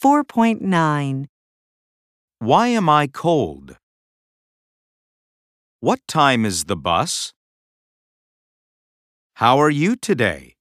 4.9. Why am I cold? What time is the bus? How are you today?